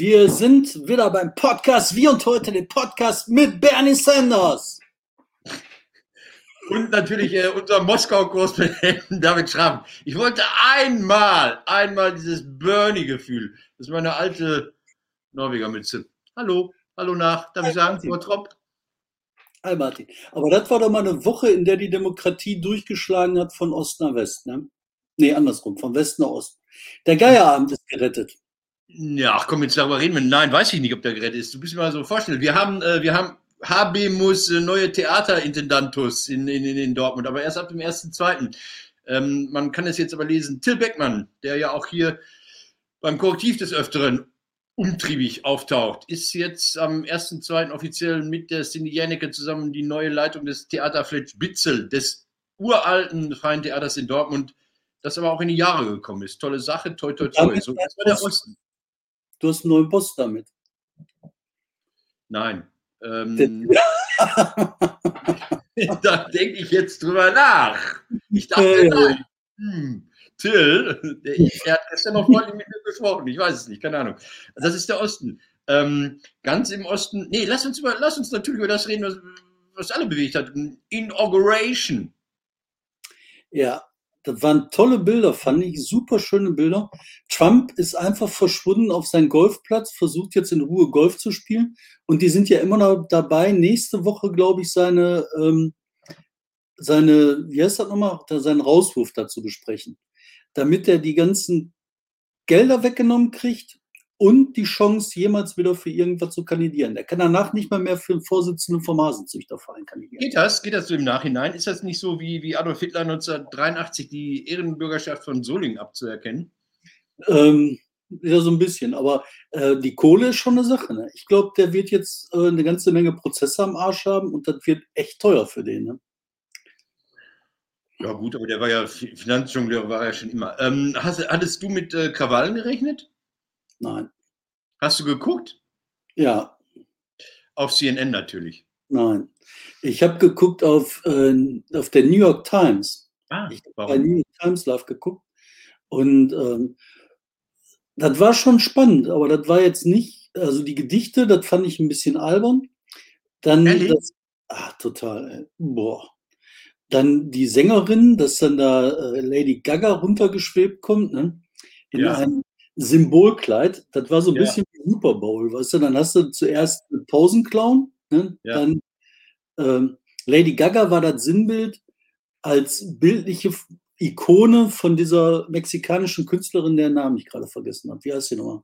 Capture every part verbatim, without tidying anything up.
Wir sind wieder beim Podcast Wir und heute den Podcast mit Bernie Sanders. Und natürlich äh, unser Moskau-Korrespondenten David Schramm. Ich wollte einmal, einmal dieses Bernie-Gefühl. Das ist meine alte Norweger-Mütze. Hallo, hallo nach. Darf ich sagen, Bottrop? Hi Martin. Aber das war doch mal eine Woche, in der die Demokratie durchgeschlagen hat von Ost nach West, ne? Nee, andersrum, von West nach Ost. Der Geierabend ist gerettet. Ja, ach komm, jetzt darüber reden wir. Nein, weiß ich nicht, ob der gerettet ist. Du bist mir mal so vorstellen. Wir haben, äh, wir haben H B muss äh, neue Theaterintendantus in, in, in Dortmund, aber erst ab dem ersten zweiten Ähm, man kann es jetzt aber lesen. Till Beckmann, der ja auch hier beim Korrektiv des Öfteren umtriebig auftaucht, ist jetzt am ersten zweiten offiziell mit der Cindy Jennecke zusammen die neue Leitung des Theaterflets Bitzel, des uralten Freien Theaters in Dortmund, das aber auch in die Jahre gekommen ist. Tolle Sache, toi, toi, toi. So, das war der Osten. Du hast einen neuen Post damit. Nein. Ähm, da denke ich jetzt drüber nach. Ich dachte, nein. Hm. Till, der, der hat gestern noch freundlich mit mir gesprochen, ich weiß es nicht, keine Ahnung. Das ist der Osten. Ähm, ganz im Osten, nee, lass uns, über, lass uns natürlich über das reden, was, was alle bewegt hat. Inauguration. Ja, das waren tolle Bilder, fand ich, super schöne Bilder. Trump ist einfach verschwunden auf seinen Golfplatz, versucht jetzt in Ruhe Golf zu spielen und die sind ja immer noch dabei, nächste Woche, glaube ich, seine, ähm, seine, wie heißt das nochmal, seinen Rauswurf dazu besprechen, damit er die ganzen Gelder weggenommen kriegt und die Chance, jemals wieder für irgendwas zu kandidieren. Er kann danach nicht mal mehr für den Vorsitzenden vom Hasenzüchterverein kandidieren. Geht das? Geht das so im Nachhinein? Ist das nicht so, wie, wie Adolf Hitler neunzehnhundertdreiundachtzig die Ehrenbürgerschaft von Solingen abzuerkennen? Ähm, ja, so ein bisschen. Aber äh, die Kohle ist schon eine Sache. Ne? Ich glaube, der wird jetzt äh, eine ganze Menge Prozesse am Arsch haben und das wird echt teuer für den, ne? Ja gut, aber der war ja Finanzjongleur, war ja schon immer. Ähm, hast, hattest du mit äh, Krawallen gerechnet? Nein. Hast du geguckt? Ja. Auf C N N natürlich. Nein. Ich habe geguckt auf, äh, auf der New York Times. Ah, ich habe bei New York Times Live geguckt. Und ähm, das war schon spannend, aber das war jetzt nicht, also die Gedichte, das fand ich ein bisschen albern. Dann das, ach, total, ey. Boah. Dann die Sängerin, dass dann da äh, Lady Gaga runtergeschwebt kommt, ne? In ja. Ein Symbolkleid. Das war so ein ja. bisschen wie Super Bowl, weißt du? Dann hast du zuerst einen Pausenclown, ne? Ja. Dann ähm, Lady Gaga war das Sinnbild als bildliche Ikone von dieser mexikanischen Künstlerin, deren Namen ich gerade vergessen habe. Wie heißt sie nochmal?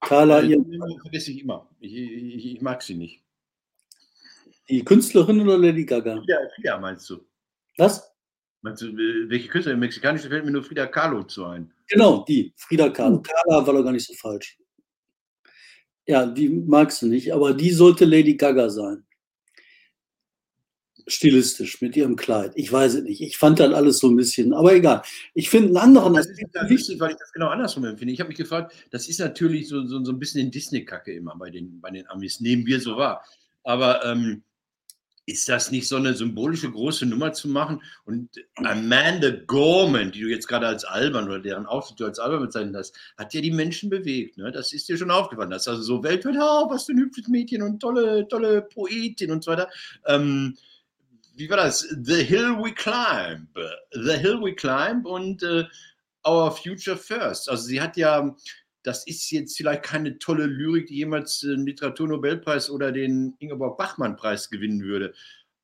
Carla. Ich vergesse ich immer. Ich, ich, ich mag sie nicht. Die Künstlerin oder Lady Gaga? Ja, Frida meinst du. Was? Meinst du, welche Künstlerin? Im Mexikanischen fällt mir nur Frida Kahlo zu ein. Genau, die, Frida Kahlo. Carla war doch gar nicht so falsch. Ja, die magst du nicht, aber die sollte Lady Gaga sein. Stilistisch, mit ihrem Kleid. Ich weiß es nicht. Ich fand das alles so ein bisschen, aber egal. Ich finde einen anderen... Das ist wichtig, weil ich das genau andersrum empfinde. Ich habe mich gefragt, das ist natürlich so, so, so ein bisschen in Disney-Kacke immer bei den, bei den Amis. Nehmen wir so wahr. Aber... Ähm, ist das nicht so eine symbolische große Nummer zu machen? Und Amanda Gorman, die du jetzt gerade als albern oder deren Auftritt du als albern bezeichnet hast, hat ja die Menschen bewegt. Ne? Das ist dir schon aufgefallen. Das ist also so weltweit, oh, was für ein hübsches Mädchen und tolle, tolle Poetin und so weiter. Ähm, wie war das? The Hill We Climb. The Hill We Climb und äh, Our Future First. Also sie hat ja... Das ist jetzt vielleicht keine tolle Lyrik, die jemals den Literaturnobelpreis oder den Ingeborg-Bachmann-Preis gewinnen würde.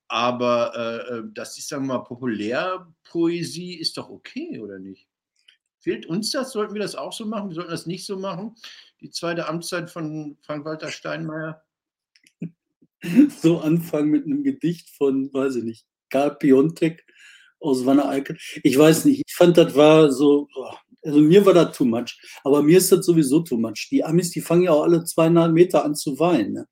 Aber äh, das ist, sagen wir mal, Populärpoesie ist doch okay, oder nicht? Fehlt uns das? Sollten wir das auch so machen? Wir sollten das nicht so machen? Die zweite Amtszeit von Frank-Walter Steinmeier? So anfangen mit einem Gedicht von, weiß ich nicht, Karl Piontek aus Wanne-Eickel. Ich weiß nicht, ich fand, das war so... Oh. Also mir war das too much, aber mir ist das sowieso too much. Die Amis, die fangen ja auch alle zweieinhalb Meter an zu weinen. Ne?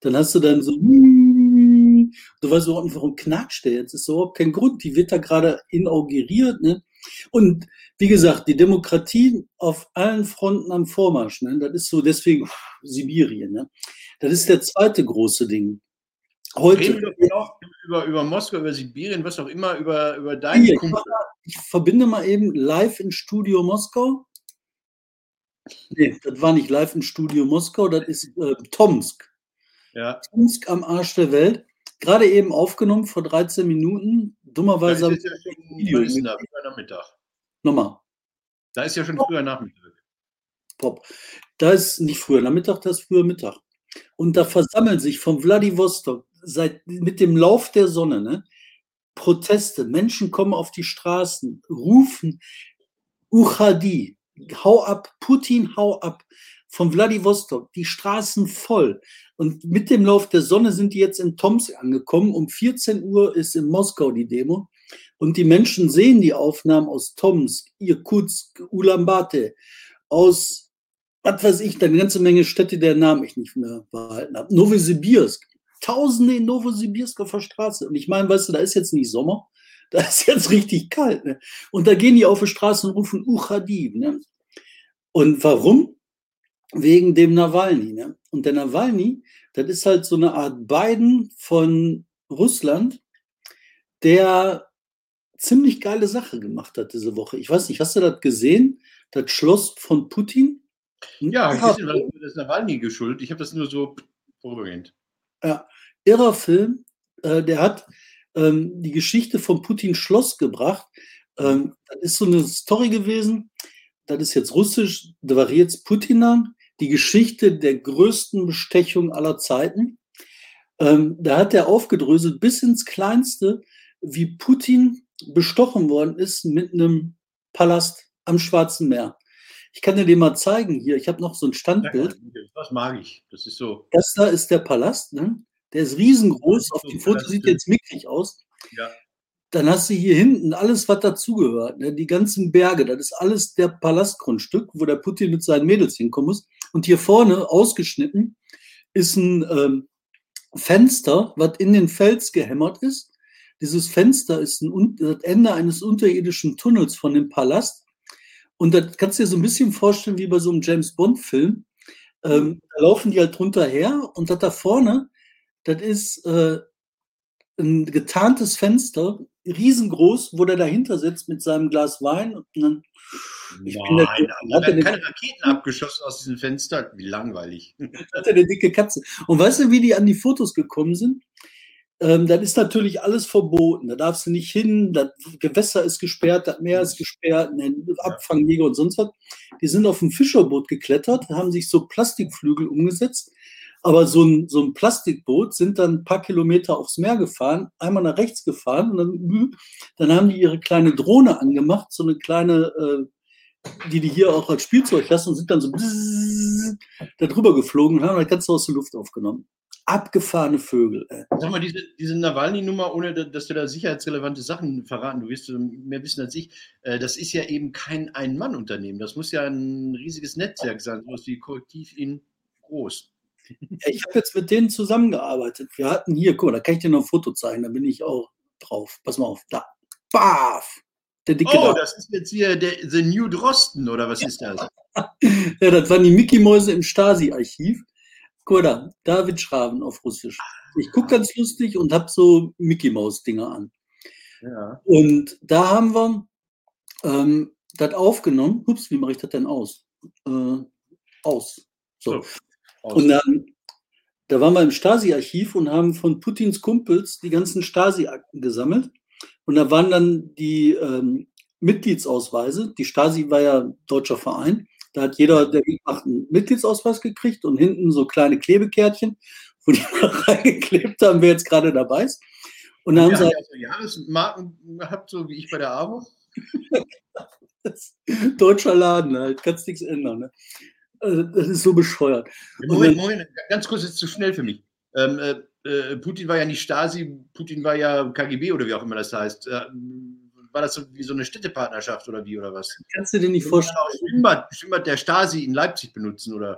Dann hast du dann so, mm, du weißt überhaupt nicht, warum knatscht der jetzt? Ist überhaupt kein Grund. Die wird da gerade inauguriert. Ne? Und wie gesagt, die Demokratie auf allen Fronten am Vormarsch. Ne? Das ist so, deswegen pff, Sibirien. Ne? Das ist der zweite große Ding. Heute reden wir doch über, über Moskau, über Sibirien, was auch immer, über, über deine Kumpel. Ich verbinde mal eben live im Studio Moskau. Nee, das war nicht live im Studio Moskau, das ist äh, Tomsk. Ja. Tomsk am Arsch der Welt. Gerade eben aufgenommen, vor dreizehn Minuten. Dummerweise... Da ist ja schon Videos nach, früher Nachmittag. Nochmal. Da ist ja schon Pop. Früher Nachmittag. Pop. Da ist nicht früher Nachmittag, das ist früher Mittag. Und da versammeln sich von Wladiwostok seit, mit dem Lauf der Sonne, ne, Proteste. Menschen kommen auf die Straßen, rufen Uchadi, hau ab, Putin, hau ab. Von Wladiwostok, die Straßen voll. Und mit dem Lauf der Sonne sind die jetzt in Tomsk angekommen. Um vierzehn Uhr ist in Moskau die Demo. Und die Menschen sehen die Aufnahmen aus Tomsk, Irkutsk, Ulaanbaatar, aus, was weiß ich, eine ganze Menge Städte, deren Namen ich nicht mehr behalten habe. Nowosibirsk. Tausende in Nowosibirsk auf der Straße. Und ich meine, weißt du, da ist jetzt nicht Sommer. Da ist jetzt richtig kalt. Ne? Und da gehen die auf die Straße und rufen Uchadi. Ne? Und warum? Wegen dem Nawalny. Ne? Und der Nawalny, das ist halt so eine Art Biden von Russland, der ziemlich geile Sache gemacht hat diese Woche. Ich weiß nicht, hast du das gesehen? Das Schloss von Putin? Ja, ein bisschen war das Nawalny geschuldet. Ich habe das nur so vorübergehend. Ja, irrer Film. Äh, der hat ähm, die Geschichte von Putins Schloss gebracht. Ähm, das ist so eine Story gewesen. Das ist jetzt russisch, da war jetzt Putinan, die Geschichte der größten Bestechung aller Zeiten. Ähm, da hat er aufgedröselt bis ins Kleinste, wie Putin bestochen worden ist mit einem Palast am Schwarzen Meer. Ich kann dir den mal zeigen hier. Ich habe noch so ein Standbild. Das mag ich. Das ist so. Das da ist der Palast, ne? Der ist riesengroß. Ist Auf so dem Foto sieht jetzt mickrig aus. Ja. Dann hast du hier hinten alles, was dazugehört, ne? Die ganzen Berge, das ist alles der Palastgrundstück, wo der Putin mit seinen Mädels hinkommen muss. Und hier vorne, ausgeschnitten, ist ein ähm, Fenster, was in den Fels gehämmert ist. Dieses Fenster ist ein, das Ende eines unterirdischen Tunnels von dem Palast. Und das kannst du dir so ein bisschen vorstellen wie bei so einem James-Bond-Film. Ähm, da laufen die halt drunter her und das da vorne, das ist äh, ein getarntes Fenster, riesengroß, wo der dahinter sitzt mit seinem Glas Wein. Und dann, ich Nein, bin der, aber da werden keine Raketen Katze. abgeschossen aus diesem Fenster. Wie langweilig. Hat er eine dicke Katze. Und weißt du, wie die an die Fotos gekommen sind? Ähm, das ist natürlich alles verboten. Da darfst du nicht hin. Das Gewässer ist gesperrt, das Meer ist gesperrt, Abfangjäger und sonst was. Die sind auf ein Fischerboot geklettert, haben sich so Plastikflügel umgesetzt. Aber so ein, so ein Plastikboot sind dann ein paar Kilometer aufs Meer gefahren, einmal nach rechts gefahren und dann, dann haben die ihre kleine Drohne angemacht, so eine kleine, äh, die die hier auch als Spielzeug lassen und sind dann so da drüber geflogen und haben das Ganze aus der Luft aufgenommen. Abgefahrene Vögel. Ey. Sag mal, diese, diese Nawalny-Nummer, ohne dass du da sicherheitsrelevante Sachen verraten, du wirst mehr wissen als ich, das ist ja eben kein Ein-Mann-Unternehmen. Das muss ja ein riesiges Netzwerk sein, sowas wie Korrektiv in groß. Ja, ich habe jetzt mit denen zusammengearbeitet. Wir hatten hier, guck mal, da kann ich dir noch ein Foto zeigen, da bin ich auch drauf. Pass mal auf, da. Baf! Der dicke Oh, da. Das ist jetzt hier der The New Drosten, oder was ist das? Ja, das waren die Mickey-Mäuse im Stasi-Archiv. Guck mal da, David Schramm auf Russisch. Ich gucke ganz lustig und habe so Mickey-Maus-Dinger an. Ja. Und da haben wir ähm, das aufgenommen. Ups, wie mache ich das denn aus? Äh, aus. So. so. Und dann, da waren wir im Stasi-Archiv und haben von Putins Kumpels die ganzen Stasi-Akten gesammelt. Und da waren dann die ähm, Mitgliedsausweise. Die Stasi war ja deutscher Verein. Da hat jeder, der mitmacht, einen Mitgliedsausweis gekriegt und hinten so kleine Klebekärtchen, wo die reingeklebt haben, wer jetzt gerade dabei ist. Und dann ja, haben sie also Jahresmarken gehabt, so wie ich bei der AWO. Deutscher Laden halt, kannst nichts ändern, ne? Das ist so bescheuert. Moment, Moment, ganz kurz, das ist zu schnell für mich. Ähm, äh, Putin war ja nicht Stasi, Putin war ja K G B oder wie auch immer das heißt. Ähm, war das so wie so eine Städtepartnerschaft oder wie oder was? Kannst du dir nicht vorstellen? Schwimmbad, Schwimmbad der Stasi in Leipzig benutzen oder?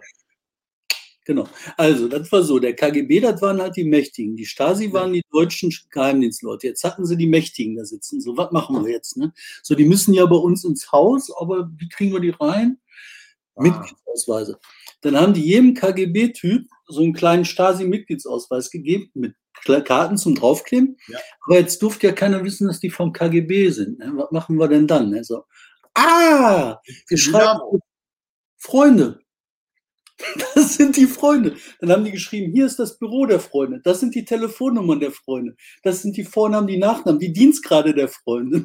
Genau. Also, das war so. Der K G B, das waren halt die Mächtigen. Die Stasi waren die deutschen Geheimdienstleute. Jetzt hatten sie die Mächtigen da sitzen. So, was machen wir jetzt? Ne? So, die müssen ja bei uns ins Haus, aber wie kriegen wir die rein? Mitgliedsausweise. Dann haben die jedem K G B-Typ so einen kleinen Stasi-Mitgliedsausweis gegeben, mit Karten zum Draufkleben. Ja. Aber jetzt durfte ja keiner wissen, dass die vom K G B sind. Ne? Was machen wir denn dann? Ne? So, ah! Wir schreiben Freunde. Das sind die Freunde. Dann haben die geschrieben, hier ist das Büro der Freunde. Das sind die Telefonnummern der Freunde. Das sind die Vornamen, die Nachnamen, die Dienstgrade der Freunde.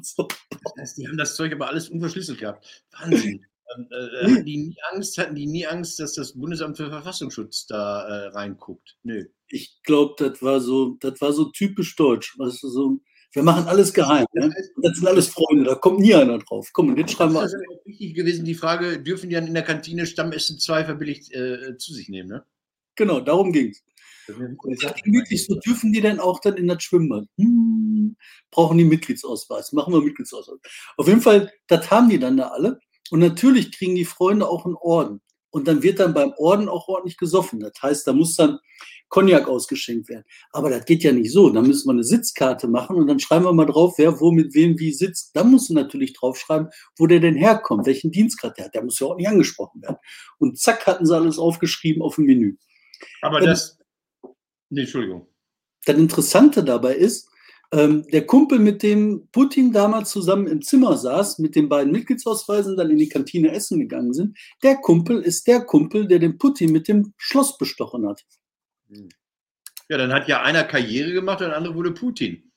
So. Das heißt, die haben das Zeug aber alles unverschlüsselt gehabt. Wahnsinn. äh, hatten, die nie Angst, hatten die nie Angst, dass das Bundesamt für Verfassungsschutz da äh, reinguckt? Nö. Ich glaube, das war so, das war so typisch deutsch. Weißt du, so, wir machen alles geheim. Ne? Das sind alles Freunde, da kommt nie einer drauf. Komm, jetzt schreiben wir. Das ist also wichtig gewesen, die Frage, dürfen die dann in der Kantine Stammessen zwei verbilligt äh, zu sich nehmen? Ne? Genau, darum ging es. Wirklich so, dürfen die denn auch dann in das Schwimmbad? Hm, brauchen die Mitgliedsausweis? Machen wir Mitgliedsausweis. Auf jeden Fall, das haben die dann da alle. Und natürlich kriegen die Freunde auch einen Orden. Und dann wird dann beim Orden auch ordentlich gesoffen. Das heißt, da muss dann Cognac ausgeschenkt werden. Aber das geht ja nicht so. Da müssen wir eine Sitzkarte machen und dann schreiben wir mal drauf, wer wo mit wem wie sitzt. Da musst du natürlich draufschreiben, wo der denn herkommt, welchen Dienstgrad der hat. Der muss ja auch nicht angesprochen werden. Und zack, hatten sie alles aufgeschrieben auf dem Menü. Aber dann, das... Nee, Entschuldigung. Das Interessante dabei ist, ähm, der Kumpel, mit dem Putin damals zusammen im Zimmer saß, mit den beiden Mitgliedsausweisen dann in die Kantine essen gegangen sind, der Kumpel ist der Kumpel, der den Putin mit dem Schloss bestochen hat. Ja, dann hat ja einer Karriere gemacht und der andere wurde Putin.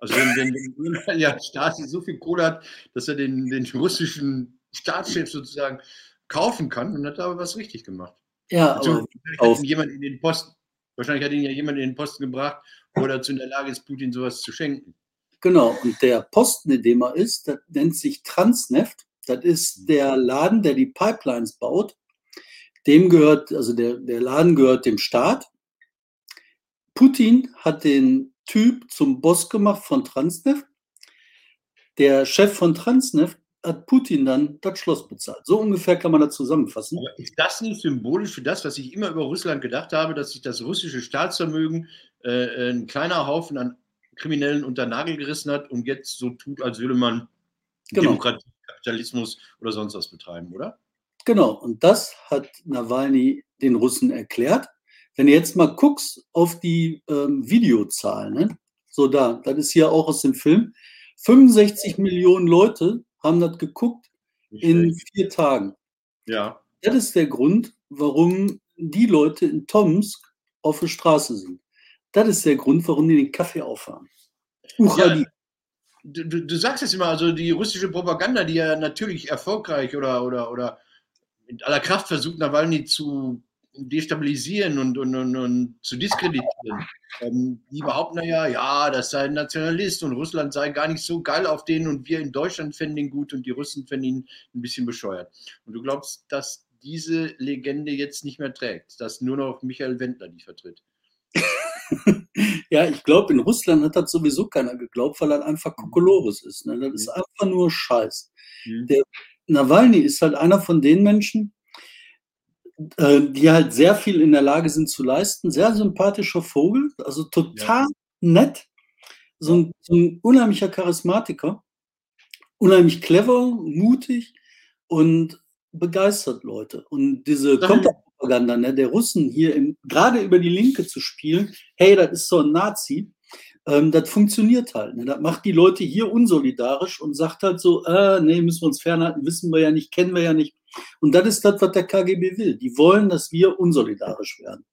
Also wenn, wenn, wenn ja Stasi so viel Kohle hat, dass er den, den russischen Staatschef sozusagen kaufen kann, und hat aber was richtig gemacht. Ja, also, aber hat jemand in den Posten, wahrscheinlich hat ihn ja jemand in den Posten gebracht, wo er dazu in der Lage ist, Putin sowas zu schenken. Genau, und der Posten, in dem er ist, das nennt sich Transneft. Das ist der Laden, der die Pipelines baut. Dem gehört, also der, der Laden gehört dem Staat. Putin hat den Typ zum Boss gemacht von Transneft. Der Chef von Transneft hat Putin dann das Schloss bezahlt. So ungefähr kann man das zusammenfassen. Aber ist das nicht symbolisch für das, was ich immer über Russland gedacht habe, dass sich das russische Staatsvermögen äh, ein kleiner Haufen an Kriminellen unter den Nagel gerissen hat und jetzt so tut, als würde man genau Demokratie, Kapitalismus oder sonst was betreiben, oder? Genau, und das hat Nawalny den Russen erklärt. Wenn du jetzt mal guckst auf die ähm, Videozahlen, ne? So da, das ist hier auch aus dem Film, fünfundsechzig Millionen Leute haben das geguckt in vier Tagen. Ja. Das ist der Grund, warum die Leute in Tomsk auf der Straße sind. Das ist der Grund, warum die den Kaffee aufhaben. Ja, du, du, du sagst es immer, also die russische Propaganda, die ja natürlich erfolgreich oder, oder, oder mit aller Kraft versucht, Nawalny zu destabilisieren und, und, und, und zu diskreditieren. Ähm, die behaupten ja, ja, das sei ein Nationalist und Russland sei gar nicht so geil auf den und wir in Deutschland fänden ihn gut und die Russen fänden ihn ein bisschen bescheuert. Und du glaubst, dass diese Legende jetzt nicht mehr trägt, dass nur noch Michael Wendler die vertritt? Ja, ich glaube, in Russland hat das sowieso keiner geglaubt, weil er einfach Kokolores ist. Ne? Das ist einfach nur Scheiß. Mhm. Der Nawalny ist halt einer von den Menschen, die halt sehr viel in der Lage sind zu leisten. Sehr sympathischer Vogel, also total ja. nett. So ein, so ein unheimlicher Charismatiker. Unheimlich clever, mutig und begeistert Leute. Und diese Konterpropaganda, ne, der Russen hier im, gerade über die Linke zu spielen, hey, das ist so ein Nazi, ähm, das funktioniert halt. Ne? Das macht die Leute hier unsolidarisch und sagt halt so, äh, nee, müssen wir uns fernhalten, wissen wir ja nicht, kennen wir ja nicht. Und das ist das, was der K G B will. Die wollen, dass wir unsolidarisch werden.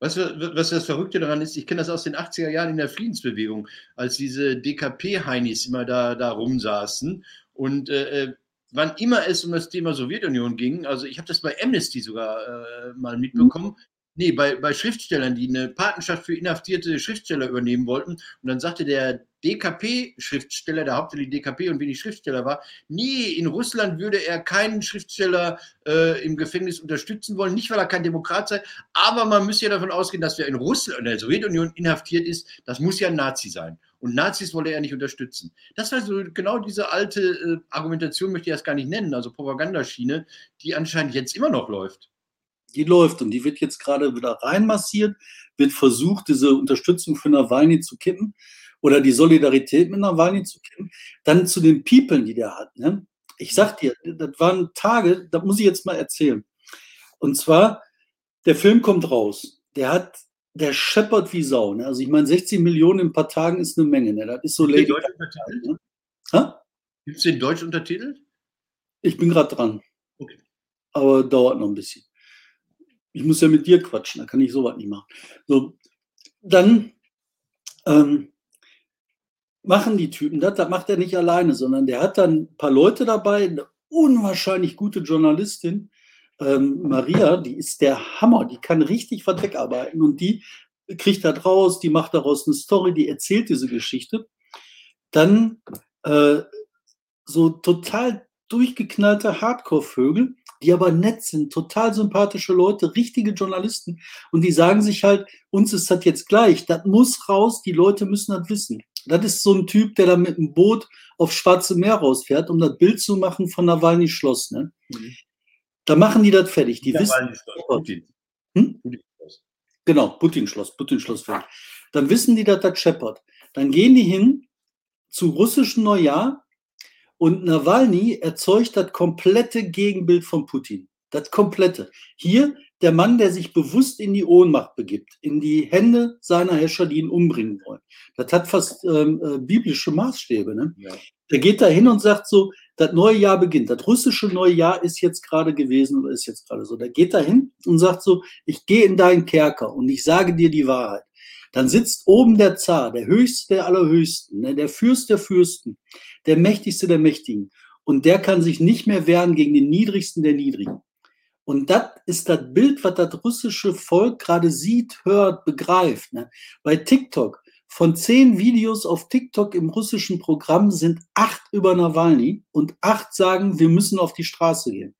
Was, was das Verrückte daran ist, ich kenne das aus den achtziger Jahren in der Friedensbewegung, als diese D K P-Heinis immer da, da rumsaßen und äh, wann immer es um das Thema Sowjetunion ging, also ich habe das bei Amnesty sogar äh, mal mitbekommen, mhm. nee, bei, bei Schriftstellern, die eine Patenschaft für inhaftierte Schriftsteller übernehmen wollten, und dann sagte der D K P-Schriftsteller, der hauptsächlich D K P und wenig Schriftsteller war, nee, in Russland würde er keinen Schriftsteller äh, im Gefängnis unterstützen wollen, nicht weil er kein Demokrat sei, aber man müsste ja davon ausgehen, dass wer in Russland, in der Sowjetunion inhaftiert ist, das muss ja ein Nazi sein. Und Nazis wolle er nicht unterstützen. Das war so genau diese alte äh, Argumentation, möchte ich erst gar nicht nennen, also Propagandaschiene, die anscheinend jetzt immer noch läuft. Die läuft und die wird jetzt gerade wieder reinmassiert, wird versucht, diese Unterstützung für Nawalny zu kippen. Oder die Solidarität mit Nawalny zu kennen, dann zu den People, die der hat. Ne? Ich sag dir, das waren Tage, das muss ich jetzt mal erzählen. Und zwar, der Film kommt raus. Der hat, der scheppert wie Sau. Ne? Also ich meine, sechzehn Millionen in ein paar Tagen ist eine Menge. Ne? Das ist so Lady Gaga. Gibt es den deutsch untertitelt? Ich bin gerade dran. Okay. aber dauert noch ein bisschen. Ich muss ja mit dir quatschen, da kann ich sowas nicht machen. So, dann ähm, machen die Typen das, das macht er nicht alleine, sondern der hat dann ein paar Leute dabei, eine unwahrscheinlich gute Journalistin, ähm, Maria, die ist der Hammer, die kann richtig was wegarbeiten und die kriegt das raus, die macht daraus eine Story, die erzählt diese Geschichte. Dann äh, so total durchgeknallte Hardcore-Vögel, die aber nett sind, total sympathische Leute, richtige Journalisten und die sagen sich halt, uns ist das jetzt gleich, das muss raus, die Leute müssen das wissen. Das ist so ein Typ, der da mit einem Boot aufs Schwarze Meer rausfährt, um das Bild zu machen von Nawalny Schloss. Ne? Mhm. Da machen die das fertig. Die Nawalny wissen, Schloss, Putin. Hm? Putin Schloss. Genau, Putin Schloss, Putin Schloss fertig. Dann wissen die, dass das scheppert. Dann gehen die hin zu russischen Neujahr und Nawalny erzeugt das komplette Gegenbild von Putin. Das komplette. Hier der Mann, der sich bewusst in die Ohnmacht begibt, in die Hände seiner Herrscher, die ihn umbringen wollen. Das hat fast ähm, äh, biblische Maßstäbe. Ne? Ja. Der geht da hin und sagt so, das neue Jahr beginnt. Das russische neue Jahr ist jetzt gerade gewesen oder ist jetzt gerade so. Der geht da hin und sagt so, ich gehe in deinen Kerker und ich sage dir die Wahrheit. Dann sitzt oben der Zar, der Höchste der Allerhöchsten, ne? Der Fürst der Fürsten, der Mächtigste der Mächtigen. Und der kann sich nicht mehr wehren gegen den Niedrigsten der Niedrigen. Und das ist das Bild, was das russische Volk gerade sieht, hört, begreift. Ne? Bei TikTok, von zehn Videos auf TikTok im russischen Programm sind acht über Nawalny und acht sagen, wir müssen auf die Straße gehen.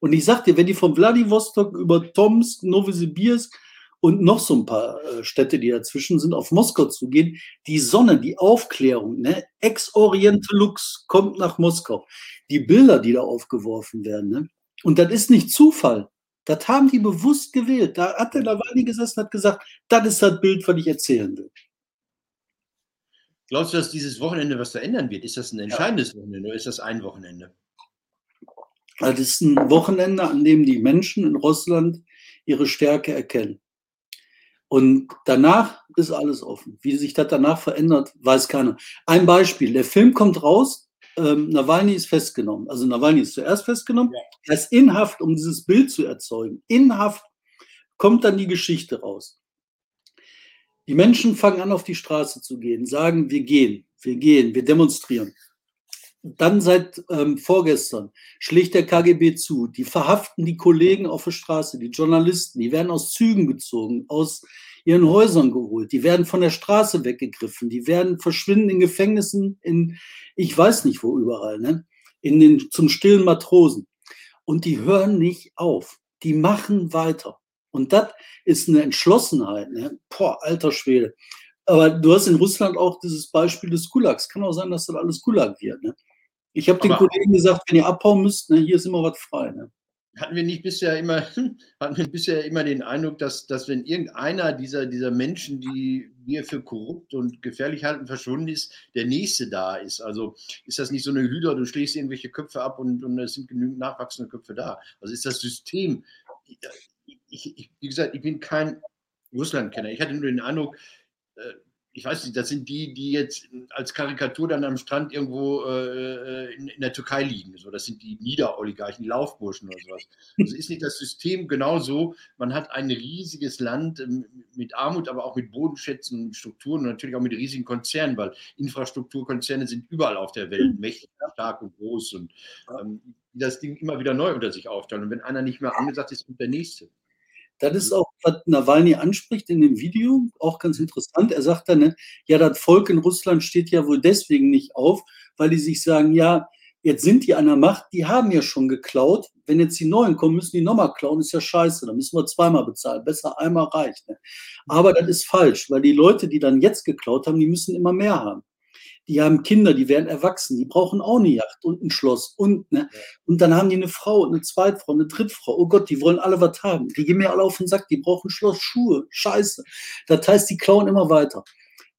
Und ich sag dir, wenn die von Wladiwostok über Tomsk, Nowosibirsk und noch so ein paar äh, Städte, die dazwischen sind, auf Moskau zu gehen, die Sonne, die Aufklärung, ne? Ex-Oriente Lux kommt nach Moskau. Die Bilder, die da aufgeworfen werden, ne? Und das ist nicht Zufall. Das haben die bewusst gewählt. Da hat der Nawalny gesessen und hat gesagt, das ist das Bild, was ich erzählen will. Glaubst du, dass dieses Wochenende was verändern wird? Ist das ein entscheidendes ja. Wochenende oder ist das ein Wochenende? Das ist ein Wochenende, an dem die Menschen in Russland ihre Stärke erkennen. Und danach ist alles offen. Wie sich das danach verändert, weiß keiner. Ein Beispiel, der Film kommt raus, Ähm, Nawalny ist festgenommen. Also Nawalny ist zuerst festgenommen. Ja. Er ist in Haft, um dieses Bild zu erzeugen. In Haft kommt dann die Geschichte raus. Die Menschen fangen an, auf die Straße zu gehen, sagen, wir gehen, wir gehen, wir demonstrieren. Dann seit ähm, vorgestern schlägt der K G B zu. Die verhaften die Kollegen auf der Straße, die Journalisten, die werden aus Zügen gezogen, aus ihren Häusern geholt, die werden von der Straße weggegriffen, die werden verschwinden in Gefängnissen, in ich weiß nicht wo überall, ne? In den, zum stillen Matrosen. Und die hören nicht auf, die machen weiter. Und das ist eine Entschlossenheit, ne? Boah, alter Schwede. Aber du hast in Russland auch dieses Beispiel des Gulags. Kann auch sein, dass das alles Gulag wird, ne? Ich habe den Kollegen gesagt, wenn ihr abhauen müsst, ne, hier ist immer was frei. Ne? Hatten wir nicht bisher immer, hatten wir bisher immer den Eindruck, dass, dass wenn irgendeiner dieser, dieser Menschen, die wir für korrupt und gefährlich halten, verschwunden ist, der nächste da ist? Also ist das nicht so eine Hydra, du schlägst irgendwelche Köpfe ab und, und es sind genügend nachwachsende Köpfe da. Also ist das System, ich, ich, wie gesagt, ich bin kein Russlandkenner. Ich hatte nur den Eindruck, ich weiß nicht, das sind die, die jetzt als Karikatur dann am Strand irgendwo äh, in, in der Türkei liegen. So, das sind die Niederoligarchen, die Laufburschen oder sowas. Also ist nicht das System genauso? Man hat ein riesiges Land mit Armut, aber auch mit Bodenschätzen und Strukturen und natürlich auch mit riesigen Konzernen, weil Infrastrukturkonzerne sind überall auf der Welt mächtig, stark und groß und ähm, das Ding immer wieder neu unter sich aufstellen. Und wenn einer nicht mehr angesagt ist, kommt der nächste. Das ist auch, was Nawalny anspricht in dem Video, auch ganz interessant. Er sagt dann, ja, das Volk in Russland steht ja wohl deswegen nicht auf, weil die sich sagen, ja, jetzt sind die an der Macht, die haben ja schon geklaut. Wenn jetzt die Neuen kommen, müssen die nochmal klauen, ist ja scheiße, da müssen wir zweimal bezahlen. Besser einmal reicht. Ne? Aber das ist falsch, weil die Leute, die dann jetzt geklaut haben, die müssen immer mehr haben. Die haben Kinder, die werden erwachsen, die brauchen auch eine Yacht und ein Schloss und ne, und dann haben die eine Frau und eine Zweitfrau, eine Drittfrau. Oh Gott, die wollen alle was haben. Die gehen mir alle auf den Sack, die brauchen Schloss, Schuhe, Scheiße. Das heißt, die klauen immer weiter.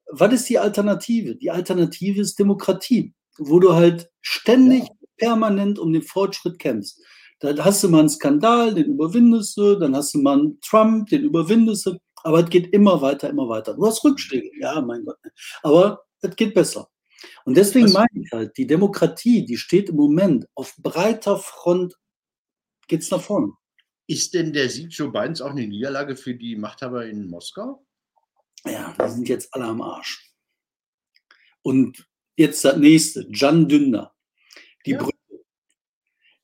Was ist die Alternative? Die Alternative ist Demokratie, wo du halt ständig, ja. permanent um den Fortschritt kämpfst. Da hast du mal einen Skandal, den überwindest du, dann hast du mal einen Trump, den überwindest du, aber es geht immer weiter, immer weiter. Du hast Rückschläge, ja, mein Gott. Aber es geht besser. Und deswegen meine ich halt, die Demokratie, die steht im Moment auf breiter Front geht's nach vorne. Ist denn der Sieg Joe Bidens auch eine Niederlage für die Machthaber in Moskau? Ja, die sind jetzt alle am Arsch. Und jetzt das nächste, Can Dündar. Die ja. Brücke.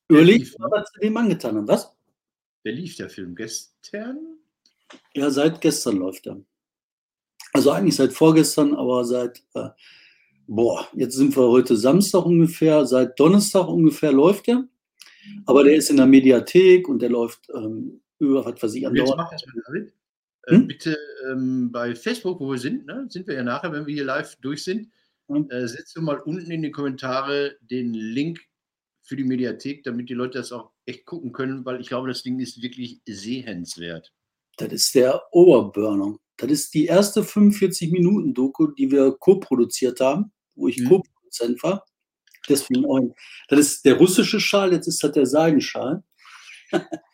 Überlegt, was sie dem angetan haben, was? Der lief der Film gestern? Ja, seit gestern läuft er. Also eigentlich seit vorgestern, aber seit, äh, boah, jetzt sind wir heute Samstag ungefähr, seit Donnerstag ungefähr läuft er. Aber der ist in der Mediathek und der läuft ähm, über, was weiß ich, an Jetzt mach das mal, David. Äh, hm? Bitte ähm, bei Facebook, wo wir sind, ne? Sind wir ja nachher, wenn wir hier live durch sind, hm? äh, setzt du mal unten in die Kommentare den Link für die Mediathek, damit die Leute das auch echt gucken können, weil ich glaube, das Ding ist wirklich sehenswert. Das ist der Oberburner. Das ist die erste fünfundvierzig-Minuten-Doku, die wir co-produziert haben, wo ich hm. Co-Produzent war. Deswegen auch. Das ist der russische Schal, jetzt ist das der Seidenschal.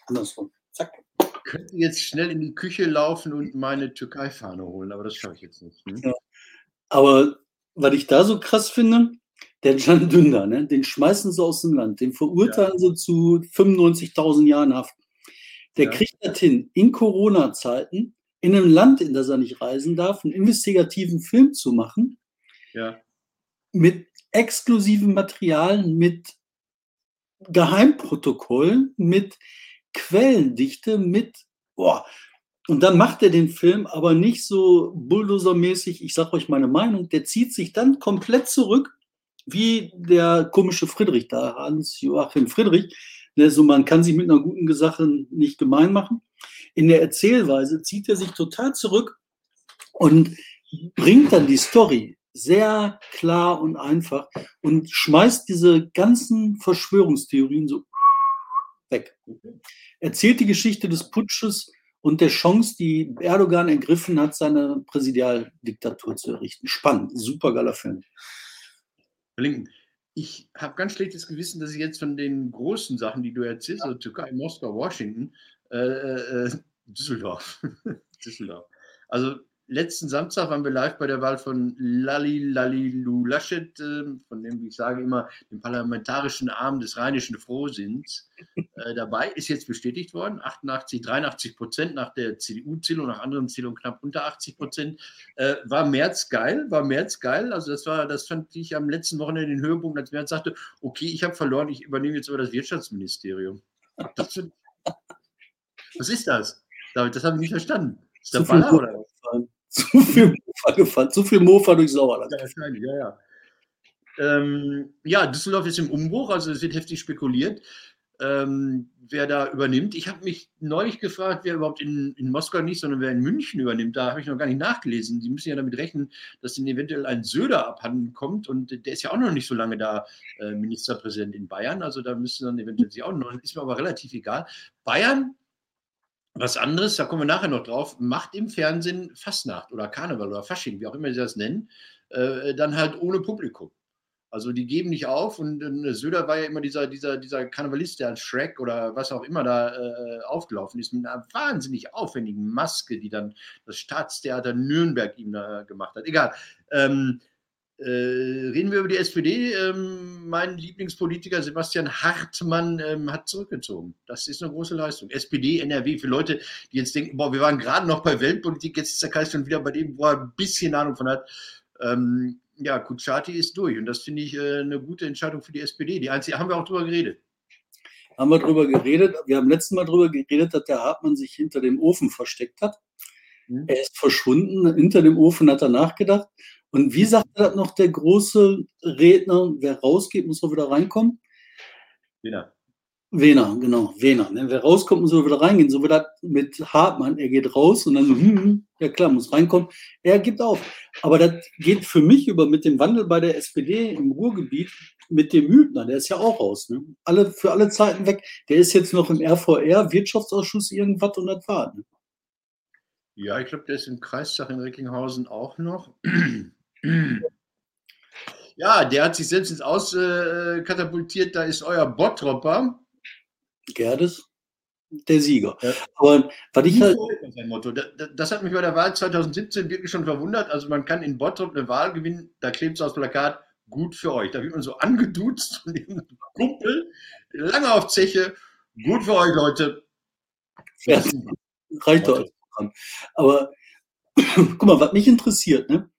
Andersrum. Zack. Ich könnte jetzt schnell in die Küche laufen und meine Türkei-Fahne holen, aber das schaffe ich jetzt nicht. Ne? Ja. Aber was ich da so krass finde, der Can Dündar, ne? Den schmeißen sie aus dem Land, den verurteilen ja. sie zu fünfundneunzigtausend Jahren Haft. Der ja. kriegt das hin, in Corona-Zeiten, in einem Land, in das er nicht reisen darf, einen investigativen Film zu machen, ja. mit exklusiven Materialien, mit Geheimprotokollen, mit Quellendichte, mit, boah, und dann macht er den Film aber nicht so bulldozer-mäßig, ich sag euch meine Meinung, der zieht sich dann komplett zurück, wie der komische Friedrich da, Hans-Joachim Friedrich, der so, man kann sich mit einer guten Sache nicht gemein machen. In der Erzählweise zieht er sich total zurück und bringt dann die Story sehr klar und einfach und schmeißt diese ganzen Verschwörungstheorien so weg. Erzählt die Geschichte des Putsches und der Chance, die Erdogan ergriffen hat, seine Präsidialdiktatur zu errichten. Spannend, supergeiler Film. Verlinken. Ich habe ganz schlechtes Gewissen, dass ich jetzt von den großen Sachen, die du erzählst, also Türkei, Moskau, Washington, äh, äh, Düsseldorf. Düsseldorf. Also letzten Samstag waren wir live bei der Wahl von Lali Lalilu Laschet, äh, von dem, wie ich sage immer, dem parlamentarischen Arm des rheinischen Frohsinns. Äh, dabei ist jetzt bestätigt worden, achtundachtzig, dreiundachtzig Prozent nach der C D U-Zählung, nach anderen Zählungen knapp unter achtzig Prozent. Äh, war Merz geil, war Merz geil. Also das war, das fand ich am letzten Wochenende den Höhepunkt, als Merz sagte, okay, ich habe verloren, ich übernehme jetzt aber das Wirtschaftsministerium. Das sind, was ist das? David, das habe ich nicht verstanden. Ist das Baller oder was? Zu viel Mofa gefahren, zu viel Mofa durch Sauerland. Ja, wahrscheinlich, ja, ja. Ähm, ja, Düsseldorf ist im Umbruch, also es wird heftig spekuliert, ähm, wer da übernimmt. Ich habe mich neulich gefragt, wer überhaupt in, in Moskau nicht, sondern wer in München übernimmt. Da habe ich noch gar nicht nachgelesen. Die müssen ja damit rechnen, dass denn eventuell ein Söder abhanden kommt und der ist ja auch noch nicht so lange da äh, Ministerpräsident in Bayern. Also da müssen dann eventuell sie auch noch, ist mir aber relativ egal. Bayern. Was anderes, da kommen wir nachher noch drauf, macht im Fernsehen Fastnacht oder Karneval oder Fasching, wie auch immer sie das nennen, äh, dann halt ohne Publikum. Also die geben nicht auf und äh, Söder war ja immer dieser, dieser, dieser Karnevalist, der als Shrek oder was auch immer da äh, aufgelaufen ist, mit einer wahnsinnig aufwendigen Maske, die dann das Staatstheater Nürnberg ihm da gemacht hat. Egal. Ähm, Äh, reden wir über die S P D. Ähm, mein Lieblingspolitiker Sebastian Hartmann ähm, hat zurückgezogen. Das ist eine große Leistung. S P D, N R W, für Leute, die jetzt denken, boah, wir waren gerade noch bei Weltpolitik, jetzt ist der Kreis schon wieder bei dem, wo er ein bisschen Ahnung von hat. Ähm, ja, Kutschaty ist durch und das finde ich äh, eine gute Entscheidung für die S P D. Die einzige, haben wir auch drüber geredet. Haben wir drüber geredet. Wir haben letztes Mal drüber geredet, dass der Hartmann sich hinter dem Ofen versteckt hat. Mhm. Er ist verschwunden. Hinter dem Ofen hat er nachgedacht. Und wie sagt das noch der große Redner, wer rausgeht, muss auch wieder reinkommen? Wehner. Wehner, genau, Wehner. Ne? Wer rauskommt, muss auch wieder reingehen. So wie das mit Hartmann, er geht raus und dann so, hm, hm, ja klar, muss reinkommen. Er gibt auf. Aber das geht für mich über mit dem Wandel bei der S P D im Ruhrgebiet mit dem Hübner, der ist ja auch raus. Ne? Alle, für alle Zeiten weg. Der ist jetzt noch im R V R, Wirtschaftsausschuss, irgendwas und das war. Ne? Ja, ich glaube, der ist im Kreistag in Recklinghausen auch noch. Ja, der hat sich selbst ins Aus äh, katapultiert. Da ist euer Bottropper. Gerdes, der Sieger. Ja. Aber was ich halt, sein Motto. Das, das hat mich bei der Wahl zwanzig siebzehn wirklich schon verwundert. Also man kann in Bottrop eine Wahl gewinnen, da klebt es aufs Plakat, gut für euch. Da wird man so angeduzt von dem Kumpel, lange auf Zeche Gut für euch, Leute. Ja, das reicht doch als Programm. Aber guck mal, was mich interessiert, ne?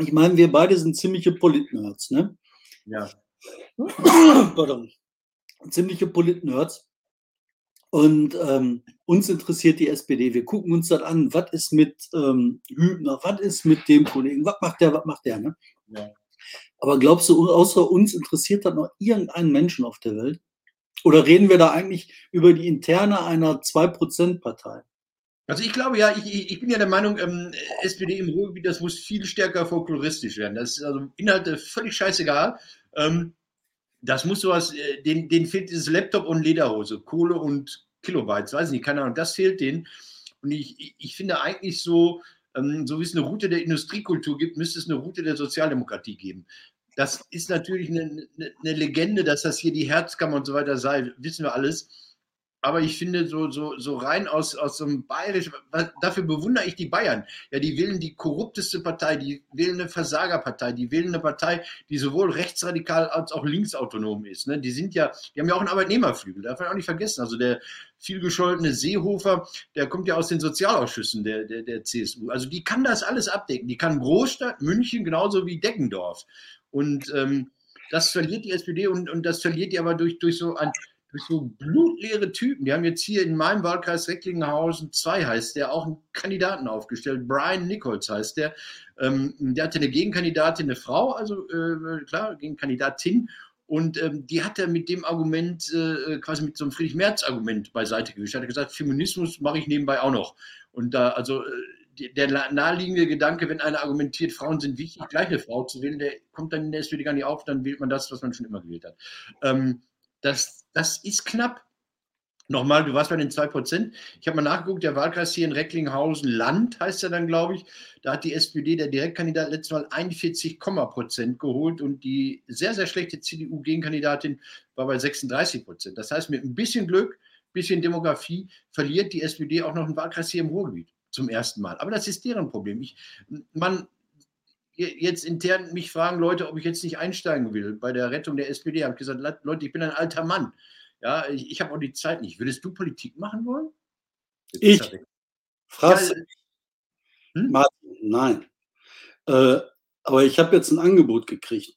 Ich meine, wir beide sind ziemliche Politnerds, ne? Ja. Pardon. Ziemliche Politnerds. Und ähm, uns interessiert die S P D. Wir gucken uns das an. Was ist mit ähm, Hübner? Was ist mit dem Kollegen? Was macht der? Was macht der? Ne? Ja. Aber glaubst du, außer uns interessiert das noch irgendeinen Menschen auf der Welt? Oder reden wir da eigentlich über die Interne einer zwei Prozent Partei? Also ich glaube ja, ich, ich bin ja der Meinung, ähm, S P D im Ruhrgebiet, das muss viel stärker folkloristisch werden. Das ist also Inhalte völlig scheißegal. Ähm, das muss sowas, äh, denen, denen fehlt dieses Laptop und Lederhose, Kohle und Kilobytes, weiß nicht, keine Ahnung, das fehlt denen. Und ich, ich finde eigentlich so, ähm, so wie es eine Route der Industriekultur gibt, müsste es eine Route der Sozialdemokratie geben. Das ist natürlich eine, eine Legende, dass das hier die Herzkammer und so weiter sei, wissen wir alles. Aber ich finde, so, so, so rein aus, aus so einem bayerischen, dafür bewundere ich die Bayern. Ja, die wählen die korrupteste Partei, die wählen eine Versagerpartei, die wählen eine Partei, die sowohl rechtsradikal als auch linksautonom ist. Ne? Die sind ja, die haben ja auch einen Arbeitnehmerflügel, darf man auch nicht vergessen. Also der vielgescholtene Seehofer, der kommt ja aus den Sozialausschüssen der, der, der C S U. Also die kann das alles abdecken. Die kann Großstadt, München genauso wie Deggendorf. Und ähm, das verliert die S P D und, und das verliert die aber durch, durch so ein... so blutleere Typen. Die haben jetzt hier in meinem Wahlkreis Recklinghausen zwei heißt der, auch einen Kandidaten aufgestellt. Brian Nichols heißt der. Ähm, der hatte eine Gegenkandidatin, eine Frau, also äh, klar, Gegenkandidatin. Und ähm, die hat er mit dem Argument, äh, quasi mit so einem Friedrich Merz-Argument beiseite gewischt. Er hat gesagt, Feminismus mache ich nebenbei auch noch. Und da, also äh, der naheliegende Gedanke, wenn einer argumentiert, Frauen sind wichtig, gleich eine Frau zu wählen, der kommt dann in der S P D gar nicht auf, dann wählt man das, was man schon immer gewählt hat. Ähm, das Das ist knapp. Nochmal, du warst bei den zwei Prozent. Ich habe mal nachgeguckt, der Wahlkreis hier in Recklinghausen-Land heißt er dann, glaube ich. Da hat die S P D, der Direktkandidat, letztes Mal einundvierzig Prozent geholt und die sehr, sehr schlechte C D U-Gegenkandidatin war bei sechsunddreißig Prozent. Das heißt, mit ein bisschen Glück, ein bisschen Demografie verliert die S P D auch noch einen Wahlkreis hier im Ruhrgebiet zum ersten Mal. Aber das ist deren Problem. Ich, man... Jetzt intern mich fragen Leute, ob ich jetzt nicht einsteigen will bei der Rettung der S P D. Ich habe gesagt, Leute, ich bin ein alter Mann. Ja, ich, ich habe auch die Zeit nicht. Würdest du Politik machen wollen? Jetzt ich? ich. Frage. Ja, hm? Martin, nein. Äh, aber ich habe jetzt ein Angebot gekriegt.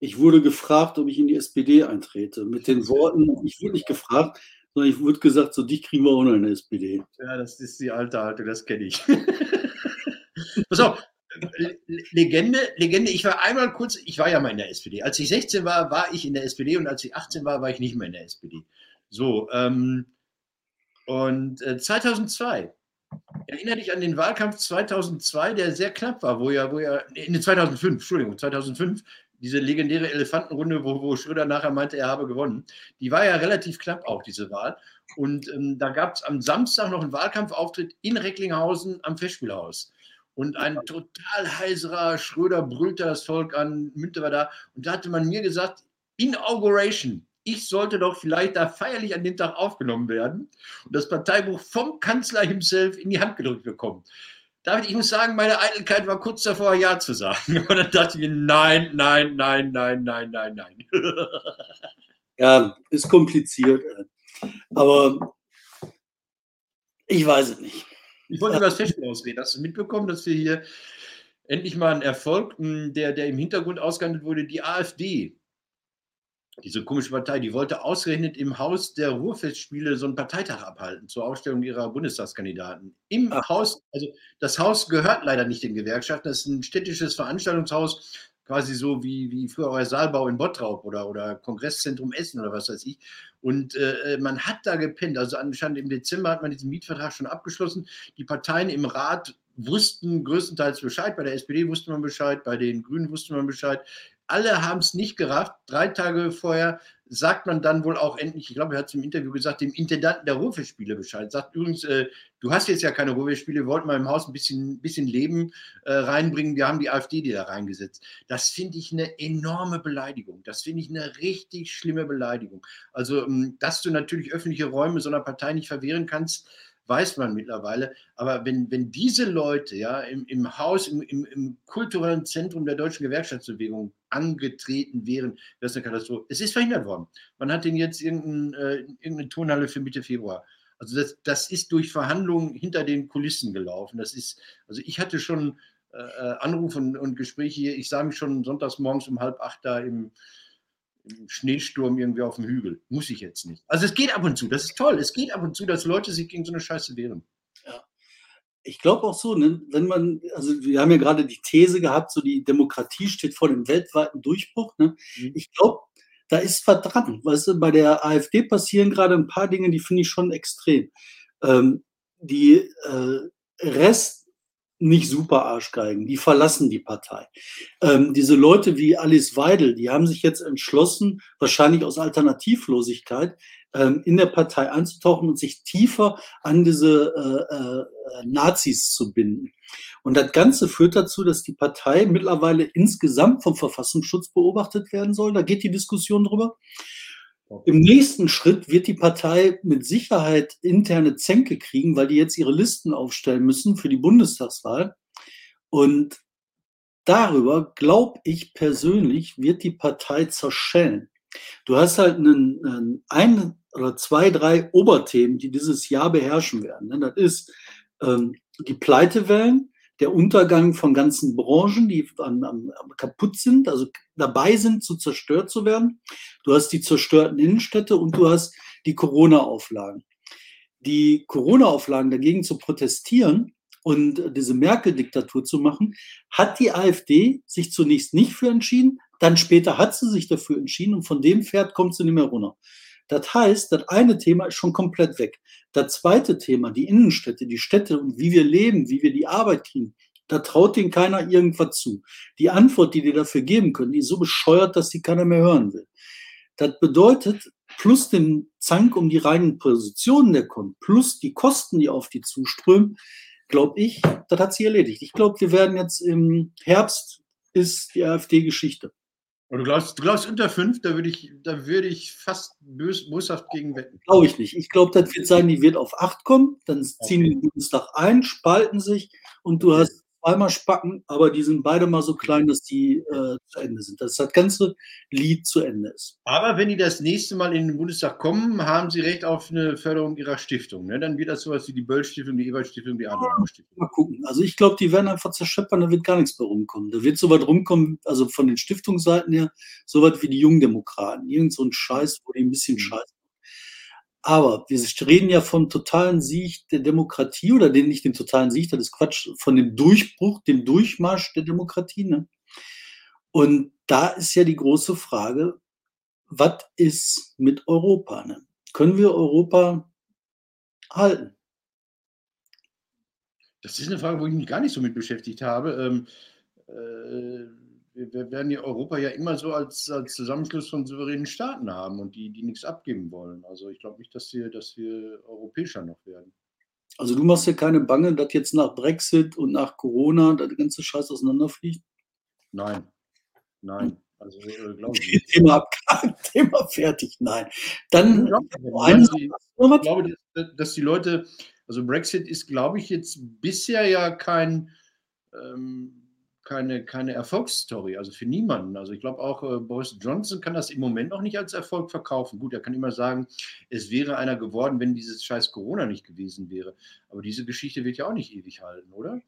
Ich wurde gefragt, ob ich in die S P D eintrete. Mit den Worten, ich wurde nicht gefragt, sondern ich wurde gesagt, so dich kriegen wir auch noch in der S P D. Ja, das ist die alte Haltung, das kenne ich. Pass auf. Legende, Legende, ich war einmal kurz, ich war ja mal in der S P D. Als ich sechzehn war, war ich in der S P D und als ich achtzehn war, war ich nicht mehr in der S P D. So, ähm, und äh, zweitausendzwei, erinnere dich an den Wahlkampf zweitausendzwei, der sehr knapp war, wo ja, wo ja, nee, zweitausendfünf, Entschuldigung, zweitausendfünf, diese legendäre Elefantenrunde, wo, wo Schröder nachher meinte, er habe gewonnen, die war ja relativ knapp auch, diese Wahl. Und ähm, da gab es am Samstag noch einen Wahlkampfauftritt in Recklinghausen am Festspielhaus. Und ein total heiserer Schröder brüllte das Volk an, Münte war da. Und da hatte man mir gesagt, Inauguration, ich sollte doch vielleicht da feierlich an dem Tag aufgenommen werden und das Parteibuch vom Kanzler himself in die Hand gedrückt bekommen. David, ich muss sagen, meine Eitelkeit war kurz davor, Ja zu sagen. Und dann dachte ich mir, nein, nein, nein, nein, nein, nein, nein. Ja, ist kompliziert. Aber ich weiß es nicht. Ich wollte über das Festspiel ausreden. Hast du mitbekommen, dass wir hier endlich mal einen Erfolg, der, der im Hintergrund ausgehandelt wurde, die AfD, diese komische Partei, die wollte ausgerechnet im Haus der Ruhrfestspiele so einen Parteitag abhalten zur Aufstellung ihrer Bundestagskandidaten. Im Ach. Haus, also das Haus gehört leider nicht den Gewerkschaften, das ist ein städtisches Veranstaltungshaus, quasi so wie, wie früher euer Saalbau in Bottrop oder, oder Kongresszentrum Essen oder was weiß ich. Und äh, man hat da gepennt, also anscheinend im Dezember hat man diesen Mietvertrag schon abgeschlossen. Die Parteien im Rat wussten größtenteils Bescheid, bei der S P D wusste man Bescheid, bei den Grünen wusste man Bescheid. Alle haben es nicht gerafft. Drei Tage vorher sagt man dann wohl auch endlich, ich glaube, er hat es im Interview gesagt, dem Intendanten der Ruhrfestspiele Bescheid. Sagt übrigens, äh, du hast jetzt ja keine Ruhrfestspiele, wir wollten mal im Haus ein bisschen, bisschen Leben äh, reinbringen. Wir haben die AfD die da reingesetzt. Das finde ich eine enorme Beleidigung. Das finde ich eine richtig schlimme Beleidigung. Also, ähm, dass du natürlich öffentliche Räume so einer Partei nicht verwehren kannst, weiß man mittlerweile. Aber wenn, wenn diese Leute ja im, im Haus, im, im, im kulturellen Zentrum der deutschen Gewerkschaftsbewegung angetreten wären, wäre es eine Katastrophe. Es ist verhindert worden. Man hat den jetzt irgendein, äh, irgendeine Turnhalle für Mitte Februar. Also das, das ist durch Verhandlungen hinter den Kulissen gelaufen. Das ist, also ich hatte schon äh, Anrufe und, und Gespräche hier. Ich sah mich schon sonntags morgens um halb acht da im, im Schneesturm irgendwie auf dem Hügel. Muss ich jetzt nicht. Also es geht ab und zu. Das ist toll. Es geht ab und zu, dass Leute sich gegen so eine Scheiße wehren. Ja. Ich glaube auch so, ne? Wenn man, also wir haben ja gerade die These gehabt, so die Demokratie steht vor dem weltweiten Durchbruch. Ne? Mhm. Ich glaube, da ist was dran. Weißt du, bei der AfD passieren gerade ein paar Dinge, die finde ich schon extrem. Ähm, die äh, Rest nicht super Arschgeigen, die verlassen die Partei. Ähm, diese Leute wie Alice Weidel, die haben sich jetzt entschlossen, wahrscheinlich aus Alternativlosigkeit, ähm, in der Partei einzutauchen und sich tiefer an diese äh, äh, Nazis zu binden. Und das Ganze führt dazu, dass die Partei mittlerweile insgesamt vom Verfassungsschutz beobachtet werden soll. Da geht die Diskussion drüber. Im nächsten Schritt wird die Partei mit Sicherheit interne Zänke kriegen, weil die jetzt ihre Listen aufstellen müssen für die Bundestagswahl. Und darüber, glaube ich persönlich, wird die Partei zerschellen. Du hast halt einen, einen ein oder zwei, drei Oberthemen, die dieses Jahr beherrschen werden. Das ist ähm, die Pleitewellen, der Untergang von ganzen Branchen, die am, am, am kaputt sind, also dabei sind, zu zerstört zu werden. Du hast die zerstörten Innenstädte und du hast die Corona-Auflagen. Die Corona-Auflagen dagegen zu protestieren und diese Merkel-Diktatur zu machen, hat die AfD sich zunächst nicht für entschieden, dann später hat sie sich dafür entschieden und von dem Pferd kommt sie nicht mehr runter. Das heißt, das eine Thema ist schon komplett weg. Das zweite Thema, die Innenstädte, die Städte und wie wir leben, wie wir die Arbeit kriegen, da traut denen keiner irgendwas zu. Die Antwort, die die dafür geben können, die ist so bescheuert, dass die keiner mehr hören will. Das bedeutet, plus den Zank um die reinen Positionen, der kommt, plus die Kosten, die auf die zuströmen, glaube ich, das hat sich erledigt. Ich glaube, wir werden jetzt im Herbst, ist die AfD-Geschichte. Und du glaubst, du glaubst unter fünf, da würde ich, da würde ich fast bös, boshaft gegen wetten. Glaube ich nicht. Ich glaube, das wird sein, die wird auf acht kommen, dann ziehen okay. die Bundestag ein, spalten sich und du hast zweimal Spacken, aber die sind beide mal so klein, dass die äh, zu Ende sind. Dass das ganze Lied zu Ende ist. Aber wenn die das nächste Mal in den Bundestag kommen, haben sie Recht auf eine Förderung ihrer Stiftung. Ne? Dann wird das sowas wie die Böll-Stiftung, die Ebert-Stiftung, die Adenauer-Stiftung. Ja, mal gucken. Also ich glaube, die werden einfach zerschöpfern, da wird gar nichts mehr rumkommen. Da wird so was rumkommen, also von den Stiftungsseiten her, so was wie die Jungdemokraten. Irgend so ein Scheiß, wo die ein bisschen scheißen. Aber wir reden ja vom totalen Sieg der Demokratie oder den, nicht dem totalen Sieg, das ist Quatsch, von dem Durchbruch, dem Durchmarsch der Demokratie. Ne? Und da ist ja die große Frage, was ist mit Europa? Ne? Können wir Europa halten? Das ist eine Frage, wo ich mich gar nicht so mit beschäftigt habe. Ähm, äh Wir werden ja Europa ja immer so als, als Zusammenschluss von souveränen Staaten haben und die, die nichts abgeben wollen. Also ich glaube nicht, dass wir, dass wir europäischer noch werden. Also du machst dir keine Bange, dass jetzt nach Brexit und nach Corona der ganze Scheiß auseinanderfliegt? Nein, nein. Also äh, glaube ich nicht. Thema abgehakt, Thema fertig, nein. Dann ich glaube, ich glaube dass, dass die Leute, also Brexit ist, glaube ich, jetzt bisher ja kein... Ähm, Keine, keine Erfolgsstory, also für niemanden. Also ich glaube auch, äh, Boris Johnson kann das im Moment noch nicht als Erfolg verkaufen. Gut, er kann immer sagen, es wäre einer geworden, wenn dieses scheiß Corona nicht gewesen wäre. Aber diese Geschichte wird ja auch nicht ewig halten, oder?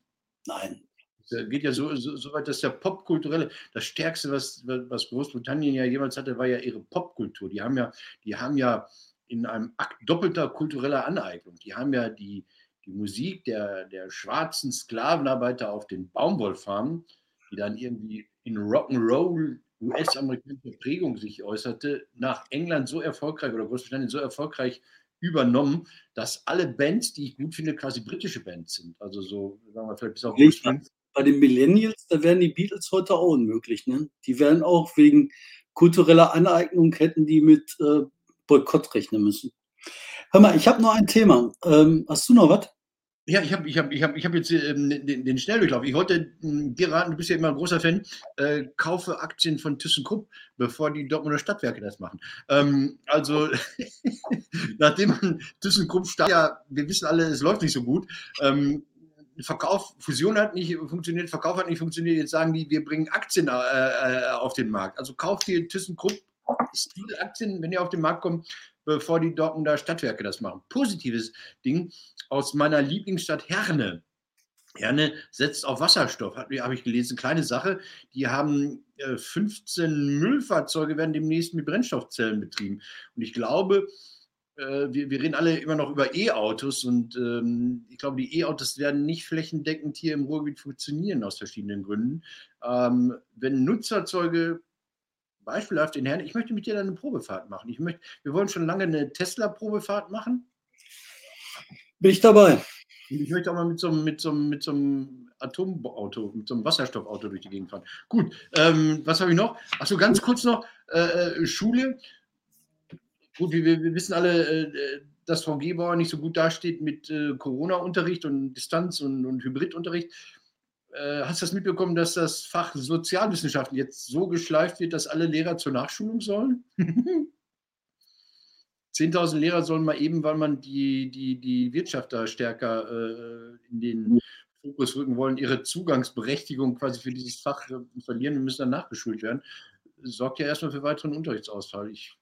Nein. Es geht ja so, so, so weit, dass der Popkulturelle, das Stärkste, was, was Großbritannien ja jemals hatte, war ja ihre Popkultur. Die haben ja, die haben ja in einem Akt doppelter kultureller Aneignung, die haben ja die Die Musik der, der schwarzen Sklavenarbeiter auf den Baumwollfarmen, die dann irgendwie in Rock'n'Roll U S-amerikanische Prägung sich äußerte, nach England so erfolgreich oder Großbritannien so erfolgreich übernommen, dass alle Bands, die ich gut finde, quasi britische Bands sind. Also so, sagen wir vielleicht bis auf Russland. Bei den Millennials, da wären die Beatles heute auch unmöglich. Ne? Die wären auch wegen kultureller Aneignung, hätten die mit äh, Boykott rechnen müssen. Hör mal, ich habe noch ein Thema. Ähm, hast du noch was? Ja, ich habe ich hab, ich hab, ich hab jetzt ähm, den, den Schnelldurchlauf. Ich wollte ähm, dir raten, du bist ja immer ein großer Fan, äh, kaufe Aktien von ThyssenKrupp, bevor die Dortmunder Stadtwerke das machen. Ähm, also, nachdem man ThyssenKrupp startet, ja, wir wissen alle, es läuft nicht so gut, ähm, Verkauf, Fusion hat nicht funktioniert, Verkauf hat nicht funktioniert, jetzt sagen die, wir bringen Aktien äh, auf den Markt. Also kauft ihr ThyssenKrupp Aktien, wenn ihr auf den Markt kommt, bevor die Dortmunder Stadtwerke das machen. Positives Ding aus meiner Lieblingsstadt Herne. Herne setzt auf Wasserstoff, habe ich gelesen, kleine Sache. Die haben äh, fünfzehn Müllfahrzeuge, werden demnächst mit Brennstoffzellen betrieben. Und ich glaube, äh, wir, wir reden alle immer noch über E-Autos und ähm, ich glaube, die E-Autos werden nicht flächendeckend hier im Ruhrgebiet funktionieren, aus verschiedenen Gründen. Ähm, wenn Nutzfahrzeuge beispielhaft in Herne, ich möchte mit dir dann eine Probefahrt machen. Ich möchte, wir wollen schon lange eine Tesla-Probefahrt machen. Bin ich dabei. Ich möchte auch mal mit so, mit so, mit so einem Atomauto, mit so einem Wasserstoffauto durch die Gegend fahren. Gut, ähm, was habe ich noch? Achso, ganz kurz noch, äh, Schule. Gut, wir, wir wissen alle, äh, dass Frau Gebauer nicht so gut dasteht mit äh, Corona-Unterricht und Distanz- und, und Hybrid-Unterricht. Äh, hast du das mitbekommen, dass das Fach Sozialwissenschaften jetzt so geschleift wird, dass alle Lehrer zur Nachschulung sollen? zehntausend Lehrer sollen mal eben, weil man die, die, die Wirtschaft da stärker äh, in den Fokus rücken wollen, ihre Zugangsberechtigung quasi für dieses Fach äh, verlieren und müssen dann nachgeschult werden. Sorgt ja erstmal für weiteren Unterrichtsausfall. Ich,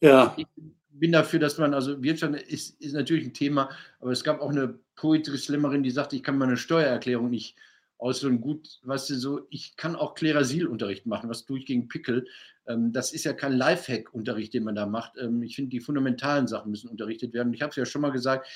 ja. ich bin dafür, dass man, also Wirtschaft ist, ist natürlich ein Thema, aber es gab auch eine Poetry-Slammerin, die sagte, ich kann meine Steuererklärung nicht ausfüllen. Gut, weißt du, so, ich kann auch Klerasil-Unterricht machen, was tue ich gegen Pickel. Das ist ja kein Lifehack-Unterricht, den man da macht. Ich finde, die fundamentalen Sachen müssen unterrichtet werden. Ich habe es ja schon mal gesagt,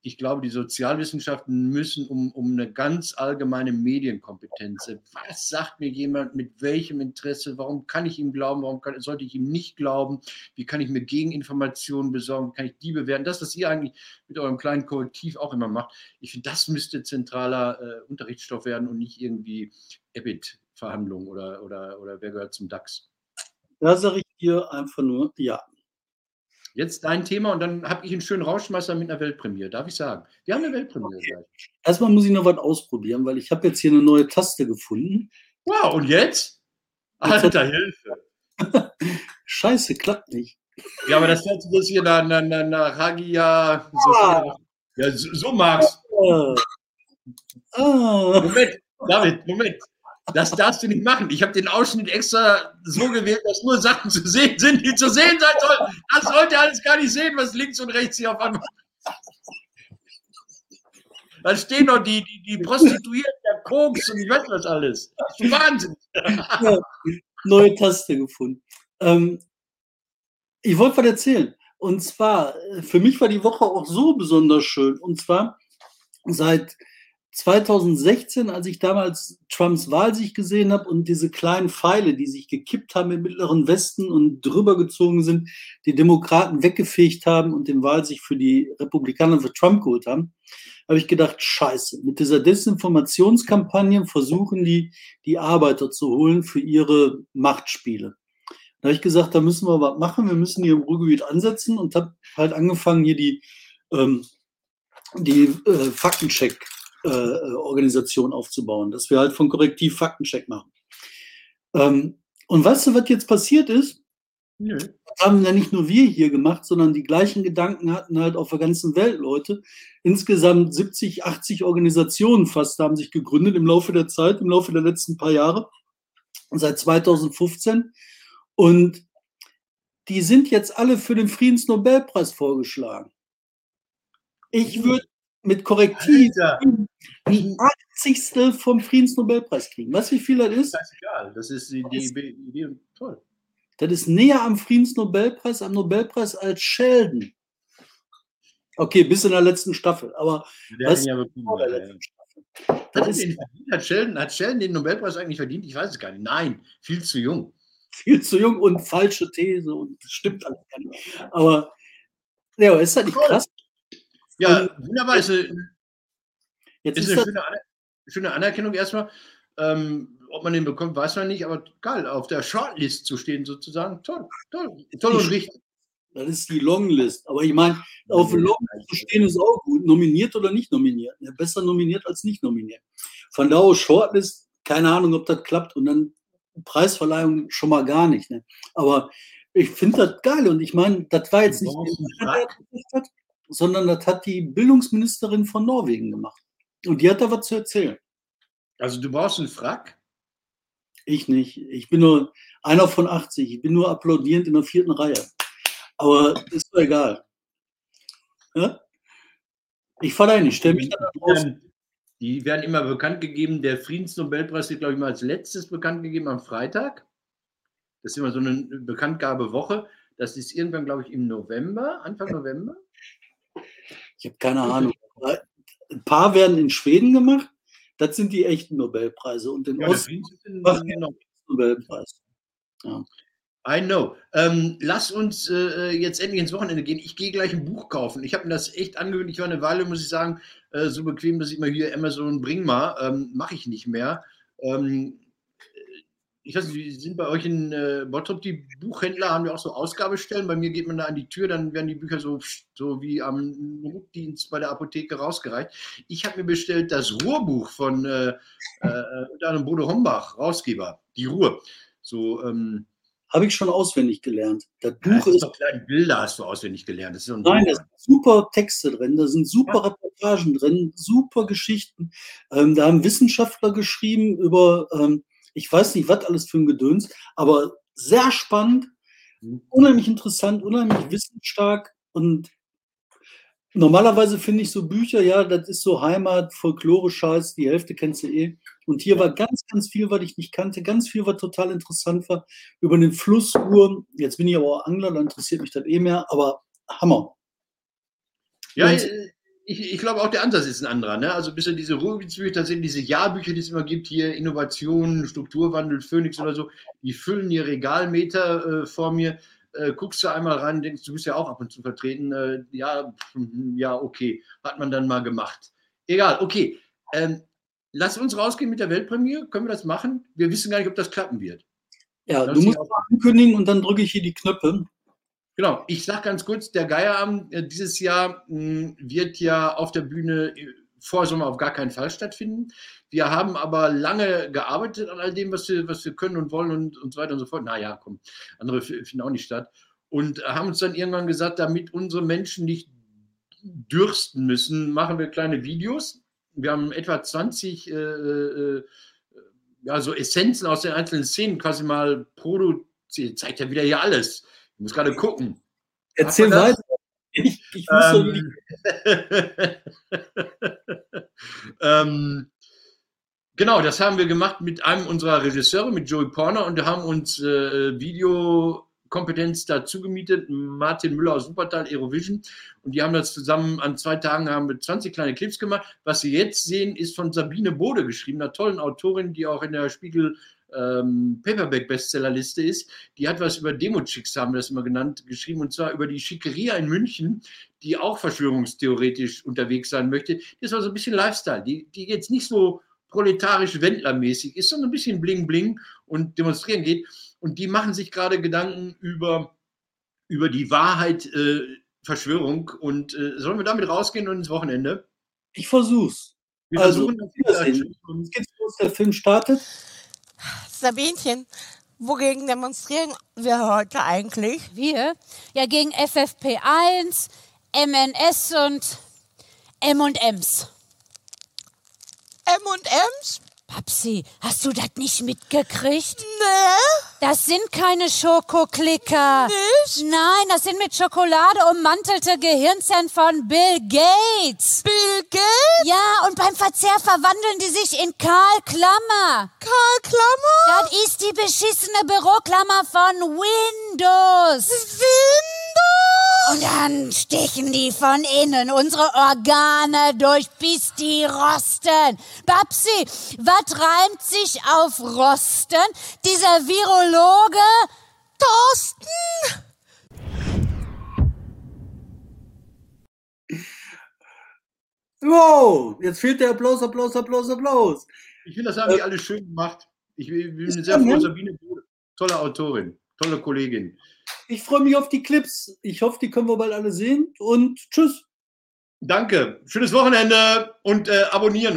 ich glaube, die Sozialwissenschaften müssen um, um eine ganz allgemeine Medienkompetenz. Was sagt mir jemand, mit welchem Interesse, warum kann ich ihm glauben, warum kann, sollte ich ihm nicht glauben, wie kann ich mir Gegeninformationen besorgen, wie kann ich die bewerten? Das, was ihr eigentlich mit eurem kleinen Korrektiv auch immer macht, ich finde, das müsste zentraler äh, Unterrichtsstoff werden und nicht irgendwie E B I T-Verhandlungen oder, oder, oder wer gehört zum DAX. Da sage ich dir einfach nur ja. Jetzt dein Thema und dann habe ich einen schönen Rausschmeißer mit einer Weltpremiere, darf ich sagen. Wir haben eine Weltpremiere. Okay. Erstmal muss ich noch was ausprobieren, weil ich habe jetzt hier eine neue Taste gefunden. Wow, und jetzt? Alter, jetzt Hilfe. Scheiße, klappt nicht. Ja, aber das hört sich jetzt hier nach, nach, nach, nach Hagia. Ah. Ja, so, so magst ah. ah. Moment, David, Moment. Das darfst du nicht machen. Ich habe den Ausschnitt extra so gewählt, dass nur Sachen zu sehen sind, die zu sehen sein sollen. Das sollte alles gar nicht sehen, was links und rechts hier auf einmal. Da stehen noch die, die, die Prostituierten, der Koks und ich weiß was alles. Das ist Wahnsinn. Ja, neue Taste gefunden. Ähm, ich wollte was erzählen. Und zwar, für mich war die Woche auch so besonders schön. Und zwar seit zweitausendsechzehn, als ich damals Trumps Wahlsieg gesehen habe und diese kleinen Pfeile, die sich gekippt haben im Mittleren Westen und drüber gezogen sind, die Demokraten weggefegt haben und den Wahlsieg für die Republikaner für Trump geholt haben, habe ich gedacht, scheiße, mit dieser Desinformationskampagne versuchen die, die Arbeiter zu holen für ihre Machtspiele. Da habe ich gesagt, da müssen wir was machen, wir müssen hier im Ruhrgebiet ansetzen und habe halt angefangen, hier die, ähm, die äh, Faktencheck Äh, Organisation aufzubauen, dass wir halt von Korrektiv Faktencheck machen. Ähm, und weißt du, was jetzt passiert ist? Nö. Das haben ja nicht nur wir hier gemacht, sondern die gleichen Gedanken hatten halt auf der ganzen Welt Leute. Insgesamt siebzig, achtzig Organisationen fast haben sich gegründet im Laufe der Zeit, im Laufe der letzten paar Jahre, seit zweitausendfünfzehn. Und die sind jetzt alle für den Friedensnobelpreis vorgeschlagen. Ich würde mit Korrektiv die achtzigste vom Friedensnobelpreis kriegen. Weißt du, wie viel das ist? Das ist egal. Das ist die Idee. Toll. Das ist näher am Friedensnobelpreis, am Nobelpreis als Sheldon. Okay, bis in der letzten Staffel. Aber der was hat ihn ja bekommen, der letzten Staffel. Das das ist den verdient, hat, Sheldon, hat Sheldon den Nobelpreis eigentlich verdient? Ich weiß es gar nicht. Nein, viel zu jung. Viel zu jung und falsche These und stimmt alles gar nicht. Aber ja, ist das nicht cool. Krass? Ja, wunderbar. Ist eine, jetzt ist eine schöne, Aner- schöne Anerkennung erstmal. Ähm, ob man den bekommt, weiß man nicht, aber geil, auf der Shortlist zu stehen sozusagen, toll, toll, toll und richtig. Das ist die Longlist, aber ich meine, auf der Longlist zu stehen ist auch gut, nominiert oder nicht nominiert, besser nominiert als nicht nominiert. Von daher Shortlist, keine Ahnung, ob das klappt und dann Preisverleihung schon mal gar nicht. Ne? Aber ich finde das geil und ich meine, das war jetzt nicht... sondern das hat die Bildungsministerin von Norwegen gemacht. Und die hat da was zu erzählen. Also du brauchst einen Frack? Ich nicht. Ich bin nur einer von achtzig. Ich bin nur applaudierend in der vierten Reihe. Aber ist doch egal. Ja? Ich fahre dahin, ich stelle mich da raus. Die werden immer bekannt gegeben. Der Friedensnobelpreis wird, glaube ich, mal als letztes bekannt gegeben am Freitag. Das ist immer so eine Bekanntgabewoche. Das ist irgendwann, glaube ich, im November, Anfang November. Ich habe keine Ahnung. Ein paar werden in Schweden gemacht. Das sind die echten Nobelpreise. Und in ja, Osten machen wir noch Nobelpreis. Ja. I know. Ähm, lass uns äh, jetzt endlich ins Wochenende gehen. Ich gehe gleich ein Buch kaufen. Ich habe mir das echt angewöhnt. Ich war eine Weile, muss ich sagen, äh, so bequem, dass ich immer hier Amazon bring mal. Ähm, Mache ich nicht mehr. Ähm, ich weiß nicht, sind bei euch in äh, Bottrop die Buchhändler, haben ja auch so Ausgabestellen. Bei mir geht man da an die Tür, dann werden die Bücher so, so wie am Notdienst bei der Apotheke rausgereicht. Ich habe mir bestellt das Ruhrbuch von äh, äh, Bodo Hombach, Rausgeber, die Ruhr. So, ähm, habe ich schon auswendig gelernt. Das Buch ist doch kleine Bilder hast du auswendig gelernt. Das ist ein Nein, da sind super Texte drin, da sind super ja. Reportagen drin, super Geschichten. Ähm, da haben Wissenschaftler geschrieben über, ähm, ich weiß nicht, was alles für ein Gedöns, aber sehr spannend, unheimlich interessant, unheimlich wissensstark. Und normalerweise finde ich so Bücher, ja, das ist so Heimat, Folklore-Scheiß, die Hälfte kennst du eh. Und hier war ganz, ganz viel, was ich nicht kannte, ganz viel, was total interessant war, über den Fluss Ruhr. Jetzt bin ich aber auch Angler, da interessiert mich das eh mehr, aber Hammer. Ja, ich, ich, ich glaube auch, der Ansatz ist ein anderer. Ne? Also ein bisschen diese Ruhrgebietsbücher, sind diese Jahrbücher, die es immer gibt, hier Innovationen, Strukturwandel, Phoenix oder so, die füllen hier Regalmeter äh, vor mir. Äh, guckst du einmal rein, denkst, du bist ja auch ab und zu vertreten. Äh, ja, ja, okay, hat man dann mal gemacht. Egal, okay. Ähm, Lass uns rausgehen mit der Weltpremiere. Können wir das machen? Wir wissen gar nicht, ob das klappen wird. Ja, das du musst auch ankündigen und dann drücke ich hier die Knöpfe. Genau. Ich sage ganz kurz, der Geierabend äh, dieses Jahr mh, wird ja auf der Bühne äh, vor Sommer auf gar keinen Fall stattfinden. Wir haben aber lange gearbeitet an all dem, was wir, was wir können und wollen und, und so weiter und so fort. Naja, komm, andere finden auch nicht statt. Und äh, haben uns dann irgendwann gesagt, damit unsere Menschen nicht dürsten müssen, machen wir kleine Videos. Wir haben etwa zwanzig äh, äh, ja, so Essenzen aus den einzelnen Szenen quasi mal produziert. Zeigt ja wieder hier alles. Ich muss gerade gucken. Erzähl weiter. Ich, ich muss ähm, ähm, genau, das haben wir gemacht mit einem unserer Regisseure, mit Joey Porner. Und wir haben uns äh, Videokompetenz dazu gemietet. Martin Müller aus Wuppertal, Aerovision. Und die haben das zusammen, an zwei Tagen haben wir zwanzig kleine Clips gemacht. Was Sie jetzt sehen, ist von Sabine Bode geschrieben, einer tollen Autorin, die auch in der Spiegel ähm, Paperback-Bestsellerliste ist. Die hat was über Demo-Chicks, haben wir das immer genannt, geschrieben, und zwar über die Schickeria in München, die auch verschwörungstheoretisch unterwegs sein möchte. Das war so ein bisschen Lifestyle, die, die jetzt nicht so proletarisch-wendlermäßig ist, sondern ein bisschen bling-bling und demonstrieren geht. Und die machen sich gerade Gedanken über, über die Wahrheit, äh, Verschwörung, und äh, sollen wir damit rausgehen und ins Wochenende? Ich versuch's. Wir also, versuchen, jetzt geht's los, der Film startet. Sabinchen, wogegen demonstrieren wir heute eigentlich? Wir? Ja, gegen F F P eins, M N S und M und M's. M und M's? Papsi, hast du das nicht mitgekriegt? Nee. Das sind keine Schokoklicker. Nicht? Nein, das sind mit Schokolade ummantelte Gehirnzellen von Bill Gates. Bill Gates? Ja, und beim Verzehr verwandeln die sich in Karl Klammer. Karl Klammer? Das ist die beschissene Büroklammer von Windows. Windows? Und dann stechen die von innen unsere Organe durch, bis die rosten. Papsi, was Was reimt sich auf Rosten? Dieser Virologe? Thorsten! Wow, jetzt fehlt der Applaus, Applaus, Applaus, Applaus. Ich finde, das haben die äh, alle schön gemacht. Ich bin sehr froh, Sabine Bode, tolle Autorin, tolle Kollegin. Ich freue mich auf die Clips. Ich hoffe, die können wir bald alle sehen. Und tschüss. Danke, schönes Wochenende und äh, abonnieren.